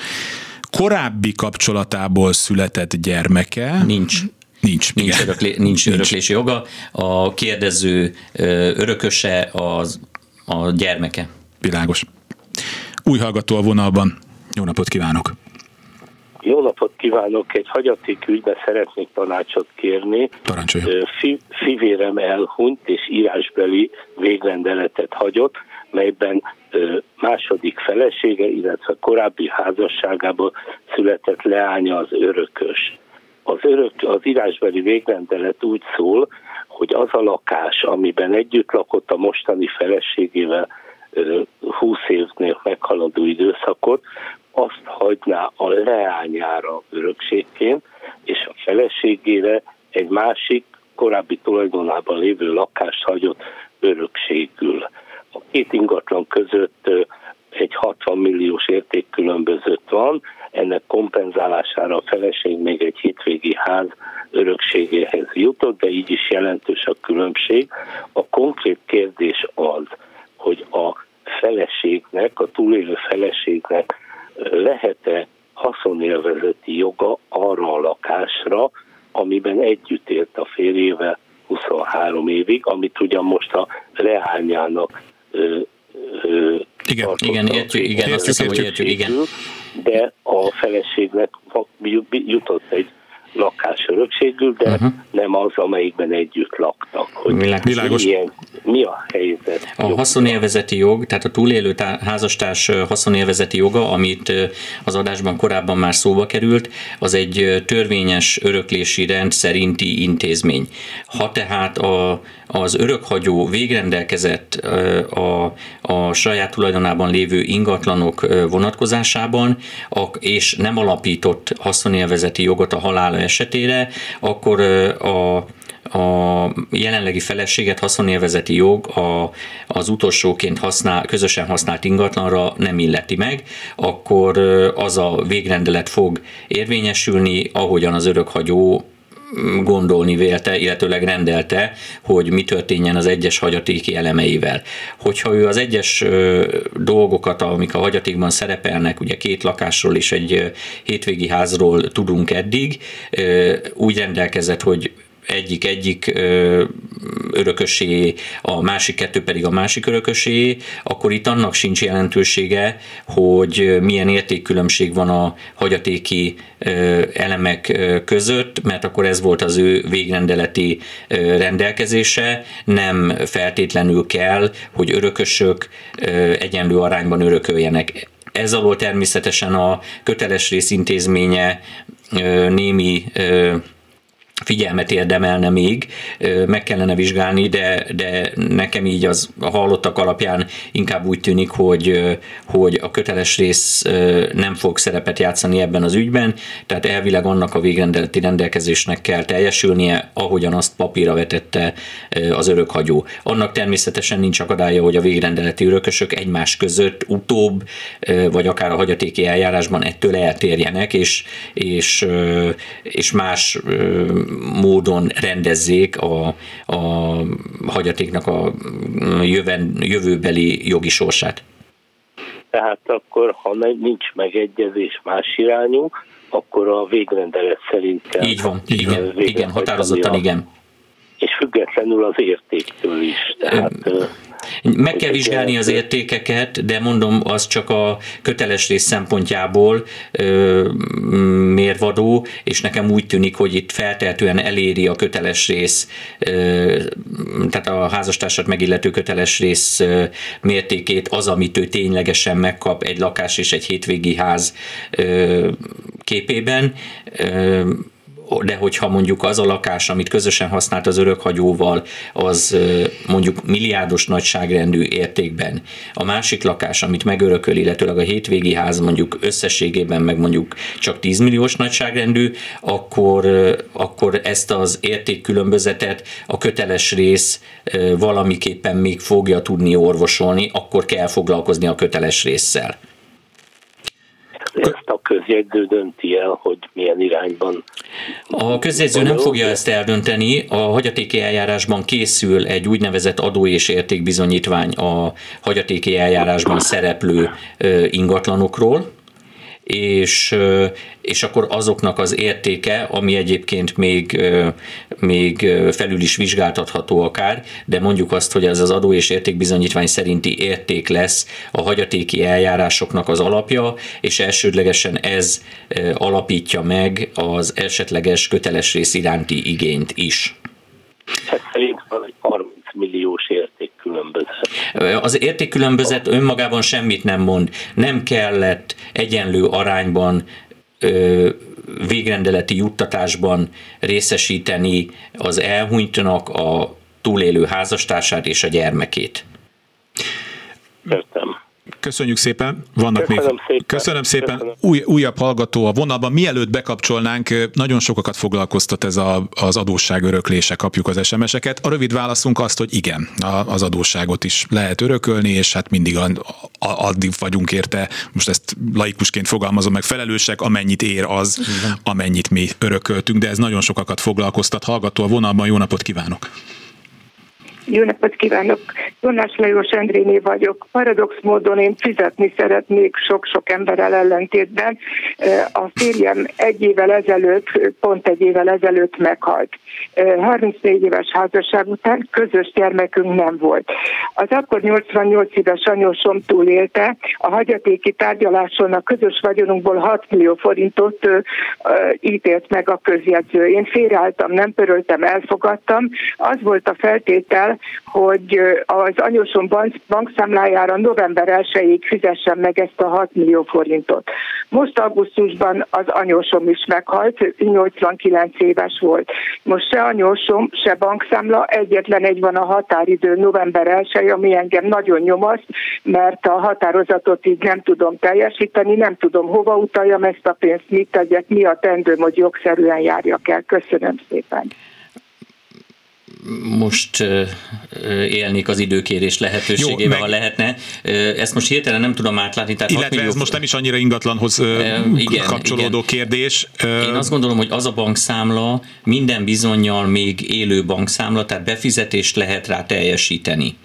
korábbi kapcsolatából született gyermeke. Nincs. Nincs öröklési joga. A kérdező örököse a gyermeke. Világos. Új hallgató a vonalban. Jó napot kívánok! Jó napot kívánok! Egy hagyaték ügyben szeretnék tanácsot kérni. Parancsoljon. Fivérem elhunyt és írásbeli végrendeletet hagyott, melyben második felesége, illetve korábbi házasságából született leánya az örökös. Az írásbeli végrendelet úgy szól, hogy az a lakás, amiben együtt lakott a mostani feleségével 20 évnél meghaladó időszakot, azt hagyná a leányára örökségként, és a feleségére egy másik, korábbi tulajdonában lévő lakást hagyott örökségül. A két ingatlan között egy 60 milliós értékkülönbözet van, ennek kompenzálására a feleség még egy hétvégi ház örökségéhez jutott, de így is jelentős a különbség. A konkrét kérdés az, hogy a feleségnek, a túlélő feleségnek lehet-e haszonélvezeti joga arra a lakásra, amiben együtt élt a férjével 23 évig, amit ugyan most a leányának Igen, értjük. De a feleségnek jutott egy lakás örökségül, de nem az, amelyikben együtt laktak. Hogy világos. Mi a helyzet? A haszonélvezeti jog, tehát a túlélő házastárs haszonélvezeti joga, amit az adásban korábban már szóba került, az egy törvényes öröklési rend szerinti intézmény. Ha tehát az örökhagyó végrendelkezett a saját tulajdonában lévő ingatlanok vonatkozásában, és nem alapított haszonélvezeti jogot a halála esetére, akkor a jelenlegi feleséget haszonélvezeti jog az utolsóként közösen használt ingatlanra nem illeti meg, akkor az a végrendelet fog érvényesülni, ahogyan az örökhagyó gondolni vélte, illetőleg rendelte, hogy mi történjen az egyes hagyatéki elemeivel. Hogyha ő az egyes dolgokat, amik a hagyatékban szerepelnek, ugye két lakásról és egy hétvégi házról tudunk eddig, úgy rendelkezett, hogy egyik örököséjé, a másik kettő pedig a másik örököséjé, akkor itt annak sincs jelentősége, hogy milyen értékkülönbség van a hagyatéki elemek között, mert akkor ez volt az ő végrendeleti rendelkezése, nem feltétlenül kell, hogy örökösök egyenlő arányban örököljenek. Ez alól természetesen a köteles rész intézménye némi figyelmet érdemelne még, meg kellene vizsgálni, de nekem így a hallottak alapján inkább úgy tűnik, hogy a köteles rész nem fog szerepet játszani ebben az ügyben, tehát elvileg annak a végrendeleti rendelkezésnek kell teljesülnie, ahogyan azt papírra vetette az örökhagyó. Annak természetesen nincs akadálya, hogy a végrendeleti örökösök egymás között utóbb, vagy akár a hagyatéki eljárásban ettől eltérjenek, és más módon rendezzék a hagyatéknak a jövőbeli jogi sorsát. Tehát akkor, ha nincs megegyezés más irányú, akkor a végrendelet szerint kell. Így van, igen, határozottan igen. És függetlenül az értéktől is. Tehát, meg kell vizsgálni az értékeket, de mondom, az csak a köteles rész szempontjából mérvadó, és nekem úgy tűnik, hogy itt feltehetően eléri a köteles rész, tehát a házastársat megillető köteles rész mértékét az, amit ő ténylegesen megkap egy lakás és egy hétvégi ház képében, de hogyha mondjuk az a lakás, amit közösen használt az örökhagyóval, az mondjuk milliárdos nagyságrendű értékben. A másik lakás, amit megörököl, illetőleg a hétvégi ház mondjuk összességében meg mondjuk csak 10 milliós nagyságrendű, akkor ezt az értékkülönbözetet a köteles rész valamiképpen még fogja tudni orvosolni, akkor kell foglalkozni a köteles résszel. Ezt a közjegyző dönti el, hogy milyen irányban. A közjegyző nem fogja ezt eldönteni. A hagyatéki eljárásban készül egy úgynevezett adó- és értékbizonyítvány a hagyatéki eljárásban szereplő ingatlanokról, és akkor azoknak az értéke, ami egyébként még felül is vizsgáltatható akár, de mondjuk azt, hogy ez az adó és értékbizonyítvány szerinti érték lesz a hagyatéki eljárásoknak az alapja, és elsődlegesen ez alapítja meg az esetleges köteles rész iránti igényt is. Hát elég van egy 30 milliós értékkülönbözet. Az értékkülönbözet önmagában semmit nem mond. Nem kellett egyenlő arányban végrendeleti juttatásban részesíteni az elhunytnak a túlélő házastársát és a gyermekét. Értem. Köszönjük szépen. Köszönöm szépen. Újabb hallgató a vonalban. Mielőtt bekapcsolnánk, nagyon sokakat foglalkoztat ez az adósság öröklése, kapjuk az SMS-eket. A rövid válaszunk azt, hogy igen, az adósságot is lehet örökölni, és hát mindig addig vagyunk érte, most ezt laikusként fogalmazom meg, felelősek, amennyit ér az, amennyit mi örököltünk, de ez nagyon sokakat foglalkoztat. Hallgató a vonalban, jó napot kívánok! Jó napot kívánok! Jónás Lajos Endréné vagyok. Paradox módon én fizetni szeretnék sok-sok emberrel ellentétben. A férjem pont egy évvel ezelőtt meghalt. 34 éves házasság után közös gyermekünk nem volt. Az akkor 88 éves anyósom túlélte, a hagyatéki tárgyaláson a közös vagyonunkból 6 millió forintot ítélt meg a közjegyző. Én félreálltam, nem pöröltem, elfogadtam. Az volt a feltétel, hogy az anyósom bankszámlájára november 1-ig fizessen meg ezt a 6 millió forintot. Most augusztusban az anyósom is meghalt, 89 éves volt. Most se anyósom, se bankszámla, egyetlen egy van a határidő, november 1, ami engem nagyon nyomaszt, mert a határozatot így nem tudom teljesíteni, nem tudom hova utaljam ezt a pénzt, mit tegyek, mi a tendőm, hogy jogszerűen járjak el. Köszönöm szépen. Most élnék az időkérés lehetőségével, ha lehetne. Ezt most hirtelen nem tudom átlátni. Tehát illetve millió... ez most nem is annyira ingatlanhoz kapcsolódó kérdés. Én azt gondolom, hogy az a bankszámla minden bizonnyal még élő bankszámla, tehát befizetést lehet rá teljesíteni.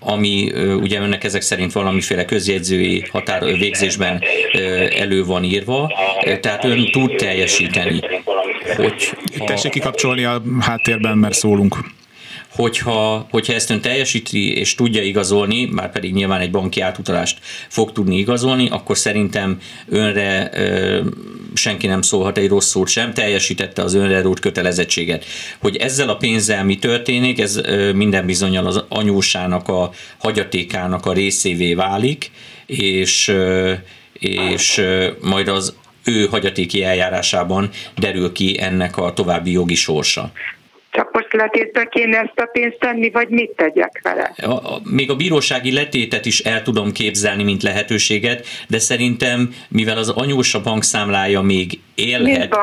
Ami ugye önnek ezek szerint valamiféle közjegyzői határvégzésben elő van írva, tehát ön tud teljesíteni. Tessék kikapcsolni a háttérben, mert szólunk. Hogyha ezt ön teljesíti és tudja igazolni, már pedig nyilván egy banki átutalást fog tudni igazolni, akkor szerintem önre senki nem szólhat egy rossz szót sem, teljesítette az önre rót kötelezettséget. Hogy ezzel a pénzzel mi történik, ez minden bizonnyal az anyósának, a hagyatékának a részévé válik, és majd az ő hagyatéki eljárásában derül ki ennek a további jogi sorsa. Csak most letétbe kéne ezt a pénzt tenni, vagy mit tegyek vele? Még a bírósági letétet is el tudom képzelni, mint lehetőséget, de szerintem, mivel az anyósa bankszámlája még élhet...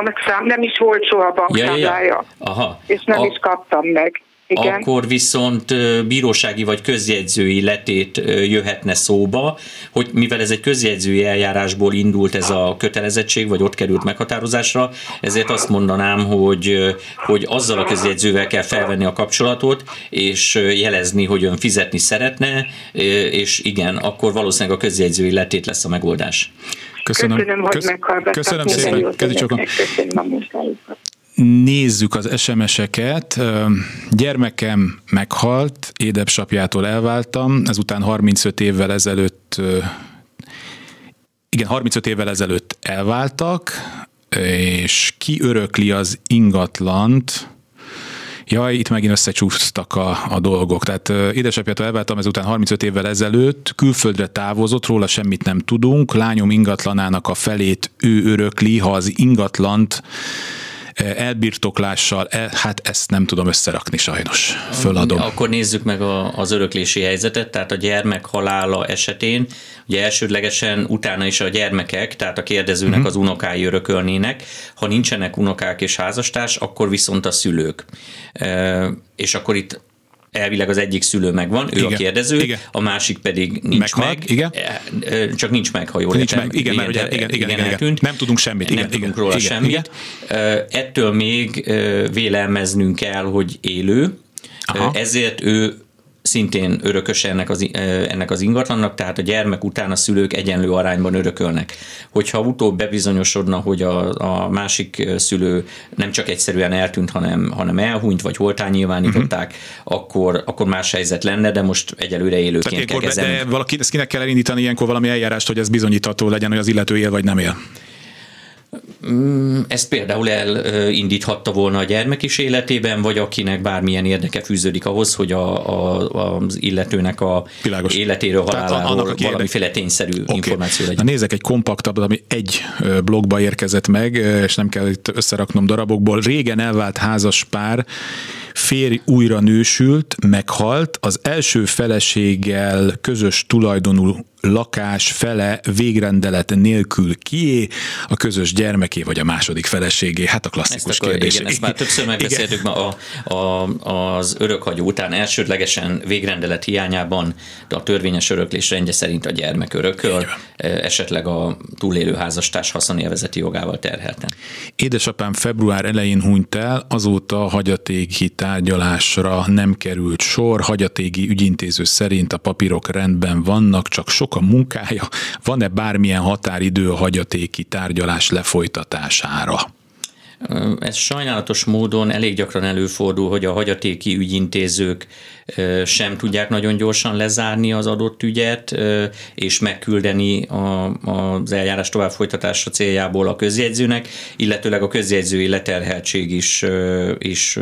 Nem is volt soha bankszámlája, Aha. És nem is kaptam meg. Igen. Akkor viszont bírósági vagy közjegyzői letét jöhetne szóba, hogy mivel ez egy közjegyzői eljárásból indult ez a kötelezettség, vagy ott került meghatározásra, ezért azt mondanám, hogy azzal a közjegyzővel kell felvenni a kapcsolatot, és jelezni, hogy ön fizetni szeretne, és igen, akkor valószínűleg a közjegyzői letét lesz a megoldás. Köszönöm hogy meghallgattak. Köszönöm szépen. Nézzük az SMS-eket. Gyermekem meghalt, édesapjától elváltam, ezután 35 évvel ezelőtt elváltak, és ki örökli az ingatlant? Jaj, itt megint összecsúsztak a dolgok. Tehát édesapjától elváltam, ezután 35 évvel ezelőtt, külföldre távozott, róla semmit nem tudunk, lányom ingatlanának a felét ő örökli, ha az ingatlant elbirtoklással, hát ezt nem tudom összerakni sajnos, föladom. Akkor nézzük meg az öröklési helyzetet, tehát a gyermek halála esetén, ugye elsődlegesen utána is a gyermekek, tehát a kérdezőnek az unokái örökölnének, ha nincsenek unokák és házastárs, akkor viszont a szülők. És akkor itt elvileg az egyik szülő megvan, ő igen, a kérdező, igen. A másik pedig nincs meghalt, meg. Igen. Csak nincs meg, ha jól értem. Igen, eltűnt. Nem tudunk semmit. Nem tudunk róla semmit. Ettől még vélemeznünk kell, hogy élő, ezért ő szintén örökös ennek az ingatlannak, tehát a gyermek után a szülők egyenlő arányban örökölnek. Hogyha utóbb bebizonyosodna, hogy a másik szülő nem csak egyszerűen eltűnt, hanem elhunyt, vagy holtán nyilvánították, akkor más helyzet lenne, de most egyelőre élőként kell kezelni. Ezt kinek kell elindítani ilyenkor valami eljárást, hogy ez bizonyítható legyen, hogy az illető él vagy nem él? Ezt például elindíthatta volna a gyermek is életében, vagy akinek bármilyen érdeke fűződik ahhoz, hogy az illetőnek a Világos. Életéről, haláláról valamiféle tényszerű információ legyen. Na, nézek egy kompaktabb, ami egy blogba érkezett meg, és nem kell itt összeraknom darabokból. Régen elvált házas pár, férj újra nősült, meghalt, az első feleséggel közös tulajdonú lakás fele végrendelet nélkül kié, a közös gyermeké vagy a második feleségé? Hát a klasszikus kérdés. Igen, ezt már többször megbeszéltük ma az örökhagyó után elsődlegesen végrendelet hiányában a törvényes öröklés rendje szerint a gyermek örököl, esetleg a túlélő házastárs haszonélvezeti jogával terhelten. Édesapám február elején hunyt el, azóta hagyatéki tárgyalásra nem került sor, hagyatéki ügyintéző szerint a papírok rendben vannak, csak sok a munkája, van-e bármilyen határidő a hagyatéki tárgyalás lefolytatására? Ez sajnálatos módon elég gyakran előfordul, hogy a hagyatéki ügyintézők sem tudják nagyon gyorsan lezárni az adott ügyet, és megküldeni az eljárás tovább folytatása céljából a közjegyzőnek, illetőleg a közjegyzői leterheltség is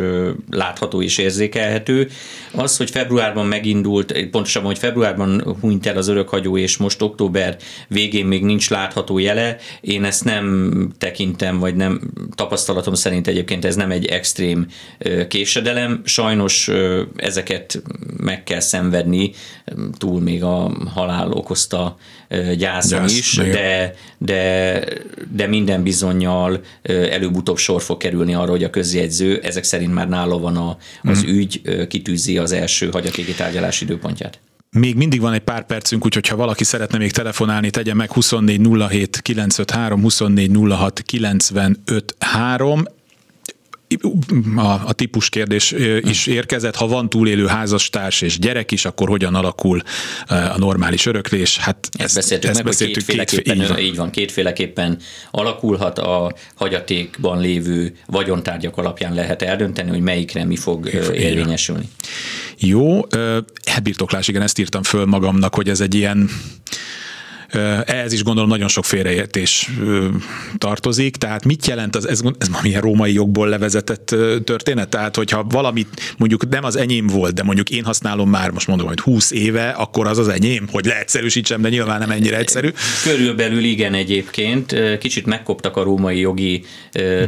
látható és érzékelhető. Az, hogy februárban megindult, pontosabban, hogy februárban hunyt el az örökhagyó, és most október végén még nincs látható jele, én ezt nem tekintem, vagy nem tapasztalatom szerint egyébként ez nem egy extrém késedelem, sajnos ezeket meg kell szenvedni, túl még a halál okozta gyászon is, de minden bizonnyal előbb-utóbb sor fog kerülni arra, hogy a közjegyző, ezek szerint már nála van az ügy, kitűzi az első hagyatéki tárgyalás időpontját. Még mindig van egy pár percünk, úgyhogy ha valaki szeretne még telefonálni, tegye meg 2407 953, 2406 953. A típus kérdés is érkezett, ha van túlélő házastárs és gyerek is, akkor hogyan alakul a normális öröklés? Hát ezt beszéltük, kétféleképpen alakulhat, a hagyatékban lévő vagyontárgyak alapján lehet eldönteni, hogy melyikre mi fog érvényesülni. Jó, birtoklás, igen, ezt írtam föl magamnak, hogy ez egy ilyen, ehhez is gondolom nagyon sok félreértés tartozik, tehát mit jelent ez ma milyen római jogból levezetett történet? Tehát, hogyha valamit mondjuk nem az enyém volt, de mondjuk én használom már, most mondom, hogy 20 éve, akkor az az enyém, hogy leegyszerűsítsem, de nyilván nem ennyire egyszerű. Körülbelül igen egyébként, kicsit megkoptak a római jogi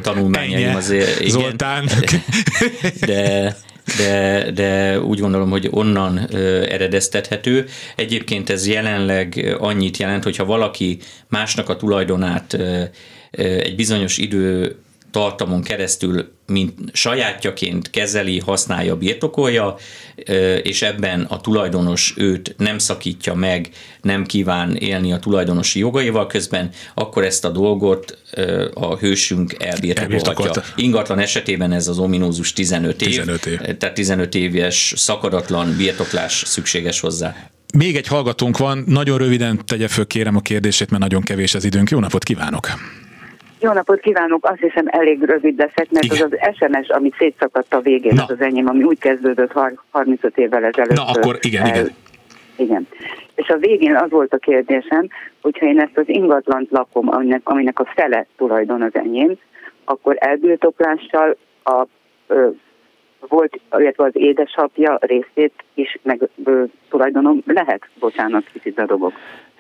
tanulmányaim azért. Igen. Zoltán. De úgy gondolom, hogy onnan eredeztethető. Egyébként ez jelenleg annyit jelent, hogyha valaki másnak a tulajdonát egy bizonyos időtartamon keresztül, mint sajátjaként kezeli, használja, birtokolja, és ebben a tulajdonos őt nem szakítja meg, nem kíván élni a tulajdonosi jogaival közben, akkor ezt a dolgot a hősünk elbirtokolhatja. Ingatlan esetében ez az ominózus 15 év, tehát 15 éves szakadatlan birtoklás szükséges hozzá. Még egy hallgatónk van, nagyon röviden tegye föl kérem a kérdését, mert nagyon kevés az időnk. Jó napot kívánok! Jó napot kívánok, azt hiszem elég rövid leszek, mert igen, az az SMS, ami szétszakadt a végén, na, az az enyém, ami úgy kezdődött 35 évvel ezelőtt. Na akkor igen. Igen. És a végén az volt a kérdésem, hogyha én ezt az ingatlant lakom, aminek a fele tulajdon az enyém, akkor elbirtoklással volt, illetve az édesapja részét is meg tulajdonom lehet? Bocsánat, kicsit dadogok.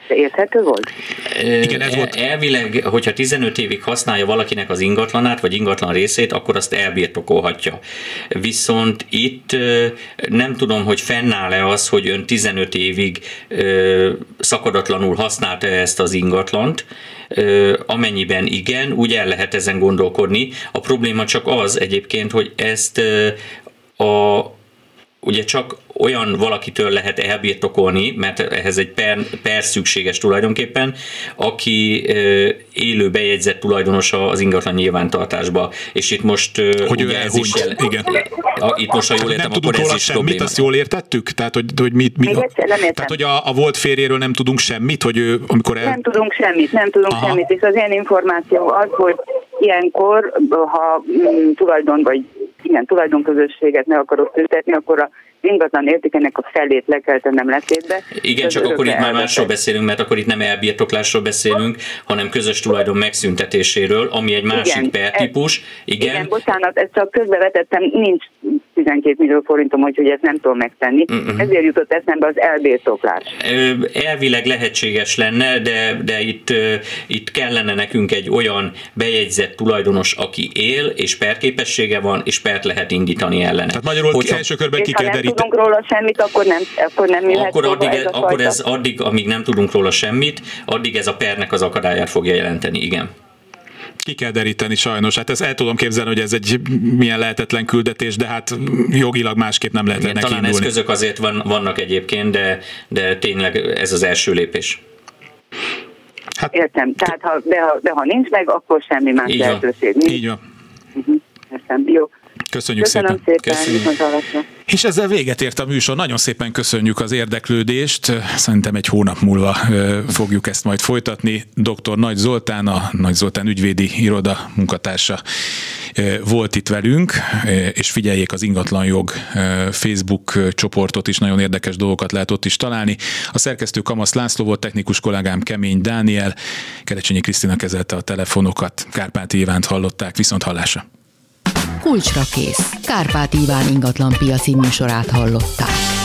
De érthető volt? Igen, ez volt. Elvileg, hogyha 15 évig használja valakinek az ingatlanát, vagy ingatlan részét, akkor azt elbirtokolhatja. Viszont itt nem tudom, hogy fennáll-e az, hogy ön 15 évig szakadatlanul használta ezt az ingatlant. Amennyiben igen, úgy el lehet ezen gondolkodni. A probléma csak az egyébként, hogy ezt ugye csak olyan valakitől lehet elbirtokolni, mert ehhez egy per szükséges tulajdonképpen, aki élő bejegyzett tulajdonosa az ingatlan nyilvántartásba. És itt most... Hogy ő elhúgy. Igen. Itt most, ha jól értem, akkor ez is probléma. Mit, azt jól értettük? Tehát, hogy mit tehát, hogy a volt férjéről nem tudunk semmit, hogy ő, amikor... Nem tudunk semmit, és az én információ az, hogy ilyenkor, ha tulajdonközösséget meg akarok tüntetni, akkor a ingatlan értékének a felét le kell tennem letétbe. Igen, csak akkor itt már másról beszélünk, mert akkor itt nem elbirtoklásról beszélünk, hanem közös tulajdon megszüntetéséről, ami egy másik pertípus. Igen, bocsánat, ezt csak közbevetettem, nincs 12 millió forintom, úgyhogy ezt nem tudom megtenni. Ezért jutott eszembe az elbirtoklás. Elvileg lehetséges lenne, de itt kellene nekünk egy olyan bejegyzett tulajdonos, aki él, és perképessége van, és pert lehet indítani ellene. Tehát magyarul első körben ki kell deríteni. Tudunk róla semmit, akkor nem jöhet addig, amíg nem tudunk róla semmit, addig ez a pernek az akadályát fogja jelenteni, igen. Ki kell deríteni sajnos. Hát ezt el tudom képzelni, hogy ez egy milyen lehetetlen küldetés, de hát jogilag másképp nem lehet ennek indulni. Talán eszközök azért vannak egyébként, de tényleg ez az első lépés. Hát, értem. Tehát ha nincs meg, akkor semmi más lehetőség. Így van. Értem. Jó. Köszönjük szépen. És ezzel véget ért a műsor. Nagyon szépen köszönjük az érdeklődést. Szerintem egy hónap múlva fogjuk ezt majd folytatni. Dr. Nagy Zoltán, a Nagy Zoltán ügyvédi iroda munkatársa volt itt velünk, és figyeljék az Ingatlanjog Facebook csoportot is, nagyon érdekes dolgokat lehet ott is találni. A szerkesztő Kamasz László volt, technikus kollégám Kemény Dániel, Kerecsényi Krisztina kezelte a telefonokat, Kárpáti Ivánt hallották, viszont hallásra. Kulcsra kész. Kárpáti Iván ingatlan piaci műsorát hallották.